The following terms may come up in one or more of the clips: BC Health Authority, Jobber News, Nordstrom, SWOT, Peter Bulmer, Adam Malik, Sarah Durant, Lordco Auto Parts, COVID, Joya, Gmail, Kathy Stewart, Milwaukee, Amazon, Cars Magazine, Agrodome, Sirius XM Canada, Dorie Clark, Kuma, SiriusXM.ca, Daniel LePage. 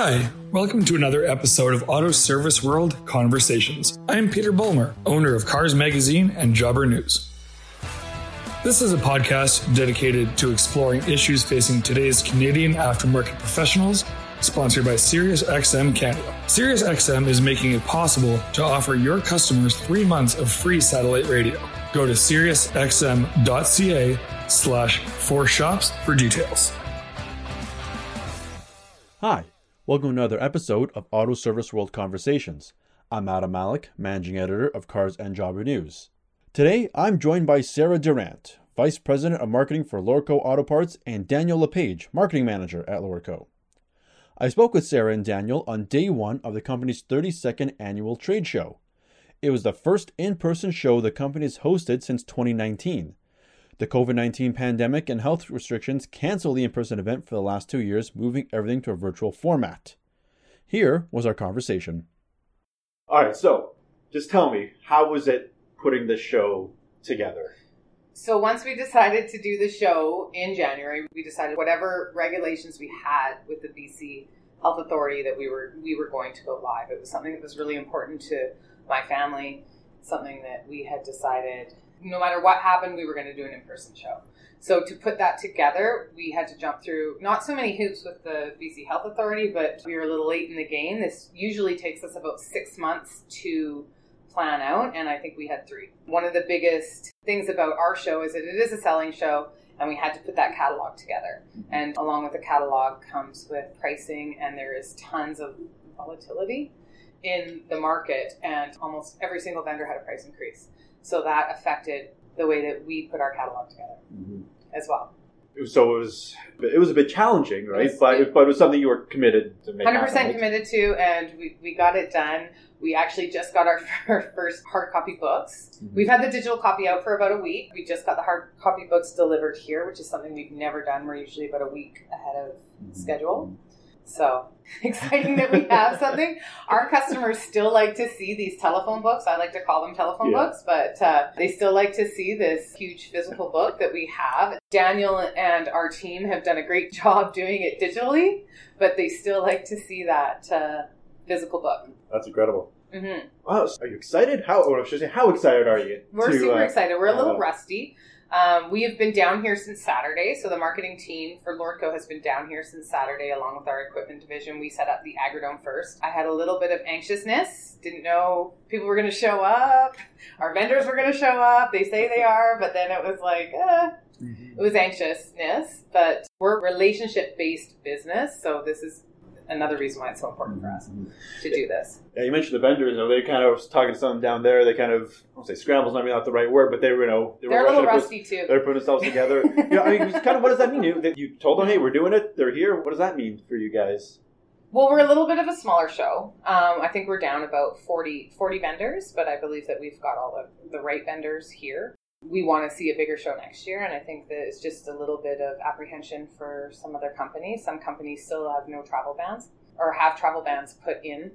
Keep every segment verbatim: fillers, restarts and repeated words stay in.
Hi, welcome to another episode of Auto Service World Conversations. I'm Peter Bulmer, owner of Cars Magazine and Jobber News. This is a podcast dedicated to exploring issues facing today's Canadian aftermarket professionals, sponsored by Sirius X M Canada. Sirius X M is making it possible to offer your customers three months of free satellite radio. Go to SiriusXM.ca slash four shops for details. Hi, welcome to another episode of Auto Service World Conversations. I'm Adam Malik, managing editor of Cars and Jobber News. Today, I'm joined by Sarah Durant, vice president of marketing for Lordco Auto Parts, and Daniel LePage, marketing manager at Lordco. I spoke with Sarah and Daniel on day one of the company's thirty-second annual trade show. It was the first in-person show the company has hosted since twenty nineteen. The COVID nineteen pandemic and health restrictions canceled the in-person event for the last two years, moving everything to a virtual format. Here was our conversation. All right, so just tell me, how was it putting this show together? So once we decided to do the show in January, we decided whatever regulations we had with the B C Health Authority that we were we were going to go live. It was something that was really important to my family, something that we had decided no matter what happened, we were going to do an in-person show. So to put that together, we had to jump through not so many hoops with the B C Health Authority, but we were a little late in the game. This usually takes us about six months to plan out, and I think we had three. One of the biggest things about our show is that it is a selling show, and we had to put that catalog together. And along with the catalog comes with pricing, and there is tons of volatility in the market, and almost every single vendor had a price increase. So that affected the way that we put our catalog together mm-hmm. as well. So it was it was a bit challenging, right? It was, but it, but it was something you were committed to making. one hundred percent committed to, and we, we got it done. We actually just got our first hard copy books. Mm-hmm. We've had the digital copy out for about a week. We just got the hard copy books delivered here, which is something we've never done. We're usually about a week ahead of mm-hmm. schedule. So exciting that we have something. Our customers still like to see these telephone books. I like to call them telephone yeah. books, but uh, they still like to see this huge physical book that we have. Daniel and our team have done a great job doing it digitally, but they still like to see that uh, physical book. That's incredible. Mm-hmm. Wow, are you excited? How or should I say, how excited are you? We're to, super uh, excited. We're a little uh, rusty. Um, we have been down here since Saturday, so the marketing team for Lordco has been down here since Saturday along with our equipment division. We set up the Agrodome first. I had a little bit of anxiousness, didn't know people were going to show up, our vendors were going to show up, they say they are, but then it was like, uh, mm-hmm. it was anxiousness, but we're a relationship-based business, so this is another reason why it's so important for us to do this. Yeah, you mentioned the vendors. You know, they kind of was talking to someone down there. They kind of, I don't say scrambles, not not the right word, but they were, you know, they were they're a little rusty put, too. They're putting themselves together. You know, I mean, kind of, what does that mean? You, you told them, hey, we're doing it. They're here. What does that mean for you guys? Well, we're a little bit of a smaller show. Um, I think we're down about forty, forty vendors, but I believe that we've got all of the right vendors here. We want to see a bigger show next year, and I think that it's just a little bit of apprehension for some other companies. Some companies still have no travel bans or have travel bans put in,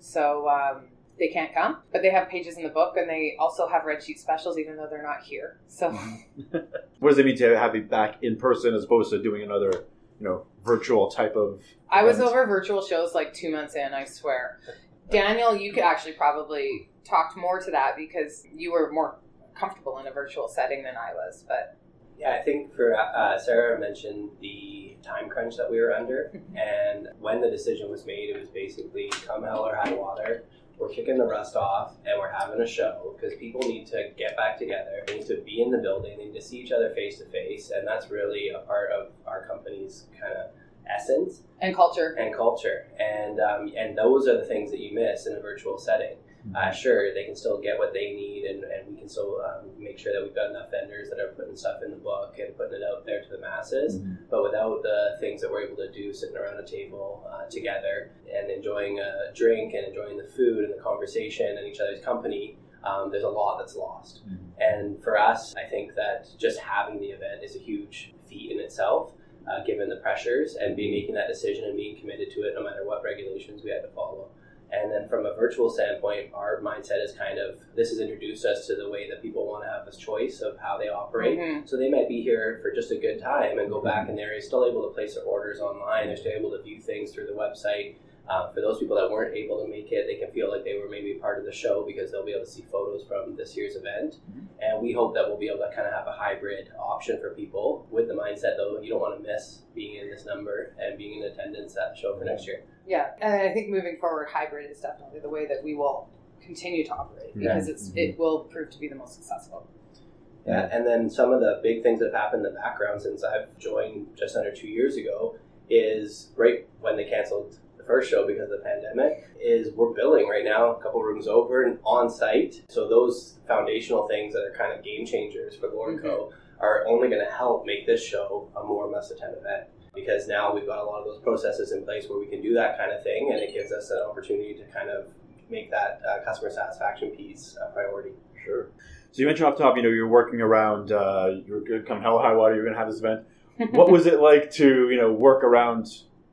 so um, they can't come. But they have pages in the book, and they also have red sheet specials, even though they're not here. So, what does it mean to have you back in person as opposed to doing another, you know, virtual type of event? I was over virtual shows like two months in, I swear. Daniel, you could actually probably talk more to that because you were more comfortable in a virtual setting than I was, but yeah, I think for uh, Sarah mentioned the time crunch that we were under, and when the decision was made, it was basically come hell or high water, we're kicking the rust off and we're having a show because people need to get back together, they need to be in the building, they need to see each other face to face, and that's really a part of our company's kind of essence and culture. And culture, and um, and those are the things that you miss in a virtual setting. Uh, sure, they can still get what they need, and, and we can still um, make sure that we've got enough vendors that are putting stuff in the book and putting it out there to the masses. Mm-hmm. But without the things that we're able to do, sitting around a table uh, together and enjoying a drink and enjoying the food and the conversation and each other's company, um, there's a lot that's lost. Mm-hmm. And for us, I think that just having the event is a huge feat in itself, uh, given the pressures, and be making that decision and being committed to it no matter what regulations we had to follow. And then from a virtual standpoint, our mindset is kind of, this has introduced us to the way that people want to have this choice of how they operate. Mm-hmm. So they might be here for just a good time and go back, and they're still able to place their orders online. They're still able to view things through the website. Uh, for those people that weren't able to make it, they can feel like they were maybe part of the show because they'll be able to see photos from this year's event. Mm-hmm. And we hope that we'll be able to kind of have a hybrid option for people with the mindset, though, you don't want to miss being in this number and being in attendance at the show for next year. Yeah, and I think moving forward, hybrid is definitely the way that we will continue to operate because yeah. it's mm-hmm. it will prove to be the most successful. Yeah, and then some of the big things that have happened in the background since I've joined just under two years ago is right when they canceled the first show because of the pandemic, is we're billing right now a couple rooms over and on site. So those foundational things that are kind of game changers for Lordco mm-hmm. are only going to help make this show a more must-attend event. Because now we've got a lot of those processes in place where we can do that kind of thing, and it gives us an opportunity to kind of make that uh, customer satisfaction piece a priority. Sure. So you mentioned off top, you know, you're working around, uh, you're going to come hell or high water, you're going to have this event. What was it like to, you know, work around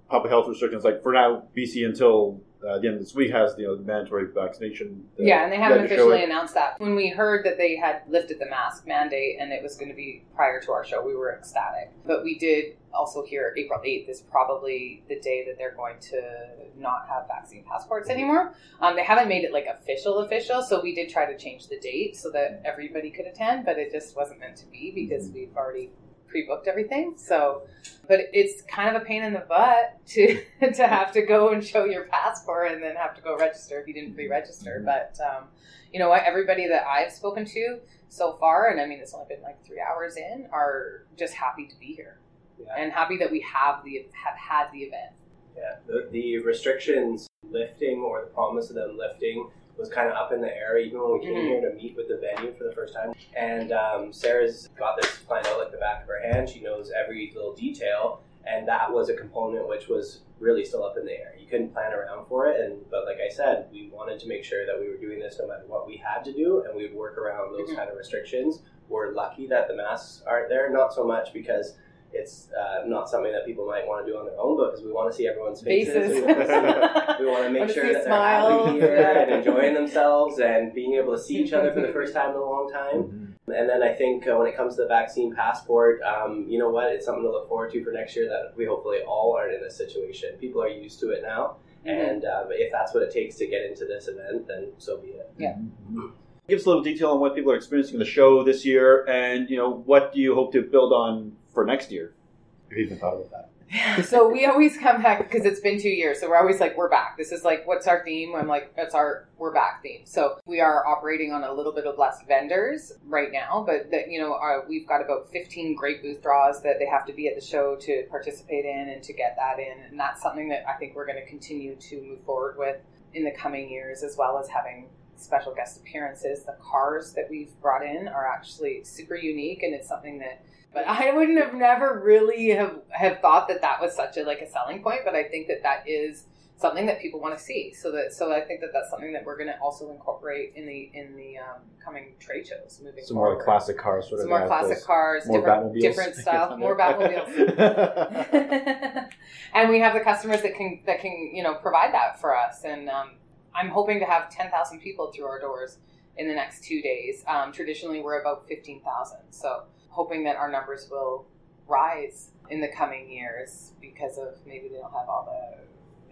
public health restrictions? Like for now, B C until uh, the end of this week has, you know, the mandatory vaccination. That, yeah, and they haven't officially announced that. When we heard that they had lifted the mask mandate and it was going to be prior to our show, we were ecstatic. But we did also hear April eighth is probably the day that they're going to not have vaccine passports anymore. Um, they haven't made it like official official, so we did try to change the date so that everybody could attend, but it just wasn't meant to be because we've already pre-booked everything. So, but it's kind of a pain in the butt to to have to go and show your passport and then have to go register if you didn't pre-register. But um, you know what, everybody that I've spoken to so far, and I mean it's only been like three hours in, are just happy to be here. Yeah. And happy that we have the have had the event. Yeah, the, the restrictions lifting or the promise of them lifting was kind of up in the air, even when we came mm-hmm. here to meet with the venue for the first time. And um, Sarah's got this planned out like the back of her hand. She knows every little detail, and that was a component which was really still up in the air. You couldn't plan around for it, and but like I said, we wanted to make sure that we were doing this no matter what we had to do, and we would work around those mm-hmm. kind of restrictions. We're lucky that the masks aren't there, not so much because it's uh, not something that people might want to do on their own, but because we want to see everyone's faces. faces. We, want see, we want to make want sure to that they're happy here and enjoying themselves and being able to see each other for the first time in a long time. Mm-hmm. And then I think uh, when it comes to the vaccine passport, um, you know what? It's something to look forward to for next year that we hopefully all aren't in this situation. People are used to it now. Mm-hmm. And uh, if that's what it takes to get into this event, then so be it. Yeah. Mm-hmm. Give us a little detail on what people are experiencing in the show this year, and you know, what do you hope to build on for next year? Have you even thought about that? Yeah, so we always come back because it's been two years. So we're always like, we're back. This is like, what's our theme? I'm like, that's our we're back theme. So we are operating on a little bit of less vendors right now, but that, you know, our, we've got about fifteen great booth draws that they have to be at the show to participate in and to get that in. And that's something that I think we're going to continue to move forward with in the coming years, as well as having special guest appearances. The cars that we've brought in are actually super unique, and it's something that, but I wouldn't have never really have, have thought that that was such a like a selling point, but I think that that is something that people want to see. So that, so I think that that's something that we're going to also incorporate in the in the um, coming trade shows moving some forward. More like classic cars, sort of some more classic cars, more different, different stuff, more Batmobiles, and we have the customers that can that can you know provide that for us. And um, I'm hoping to have ten thousand people through our doors in the next two days. Um, traditionally, we're about fifteen thousand. So hoping that our numbers will rise in the coming years because of maybe they don't have all the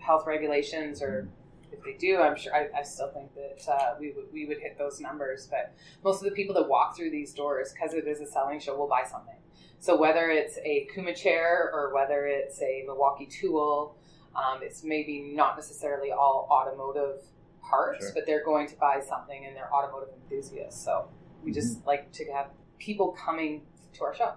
health regulations, or if they do, I'm sure, I, I still think that uh, we, w- we would hit those numbers. But most of the people that walk through these doors, because it is a selling show, will buy something. So whether it's a Kuma chair or whether it's a Milwaukee tool, Um, it's maybe not necessarily all automotive parts, sure, but they're going to buy something and they're automotive enthusiasts. So we mm-hmm. just like to have people coming to our show.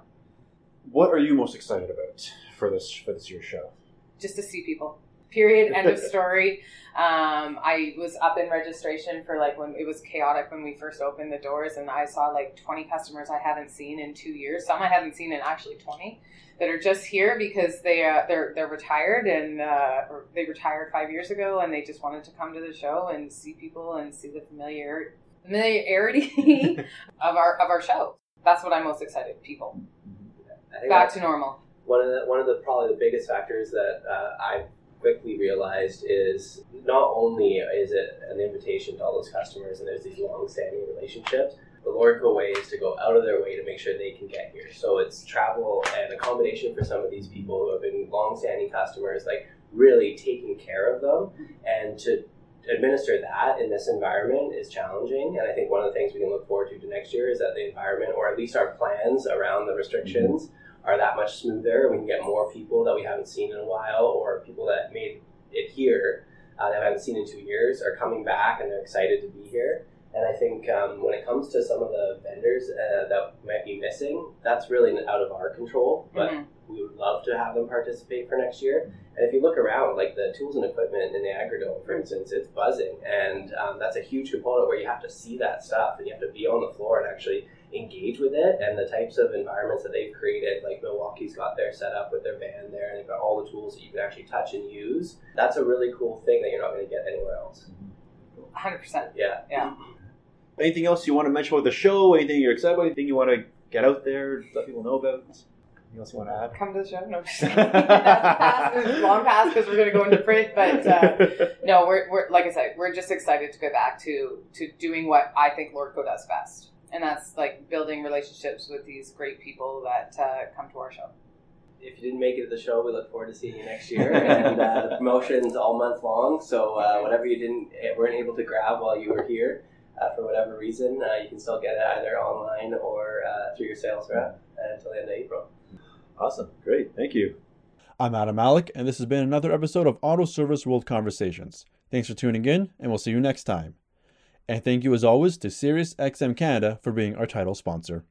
What are you most excited about for this for this year's show? Just to see people. Period. End of story. Um, I was up in registration for like when it was chaotic when we first opened the doors, and I saw like twenty customers I haven't seen in two years. Some I haven't seen in actually twenty that are just here because they uh, they're they're retired and uh, or they retired five years ago, and they just wanted to come to the show and see people and see the familiar familiarity of our of our show. That's what I'm most excited. People back to normal. One of the one of the probably the biggest factors that uh, I. quickly realized is not only is it an invitation to all those customers and there's these long-standing relationships, the Lordco way is to go out of their way to make sure they can get here. So it's travel and accommodation for some of these people who have been long-standing customers, like really taking care of them now, and to administer that in this environment is challenging. And I think one of the things we can look forward to, to next year is that the environment, or at least our plans around the restrictions, mm-hmm. are that much smoother. We can get more people that we haven't seen in a while, or people that made it here uh, that I haven't seen in two years are coming back and they're excited to be here. And I think um, when it comes to some of the vendors uh, that might be missing, that's really out of our control, but mm-hmm. we would love to have them participate for next year. And if you look around, like the tools and equipment in the Agrodome, for instance, it's buzzing. And um, that's a huge component where you have to see that stuff and you have to be on the floor and actually engage with it. And the types of environments that they've created, like Milwaukee's got their set up with their van there, and they've got all the tools that you can actually touch and use. That's a really cool thing that you're not going to get anywhere else. one hundred percent. Yeah. Yeah. Anything else you want to mention about the show? Anything you're excited about? Anything you want to get out there, let people know about? Anything else you want to add? Come to the show? No, just that's a long pass because we're going to go into print. But uh, no, we're, we're like I said, we're just excited to go back to, to doing what I think Lordco does best. And that's like building relationships with these great people that uh, come to our show. If you didn't make it to the show, we look forward to seeing you next year. And uh, the promotion's all month long, so uh, whatever you didn't weren't able to grab while you were here, uh, for whatever reason, uh, you can still get it either online or uh, through your sales rep until the end of April. Awesome. Great. Thank you. I'm Adam Malik, and this has been another episode of Auto Service World Conversations. Thanks for tuning in, and we'll see you next time. And thank you, as always, to Sirius X M Canada for being our title sponsor.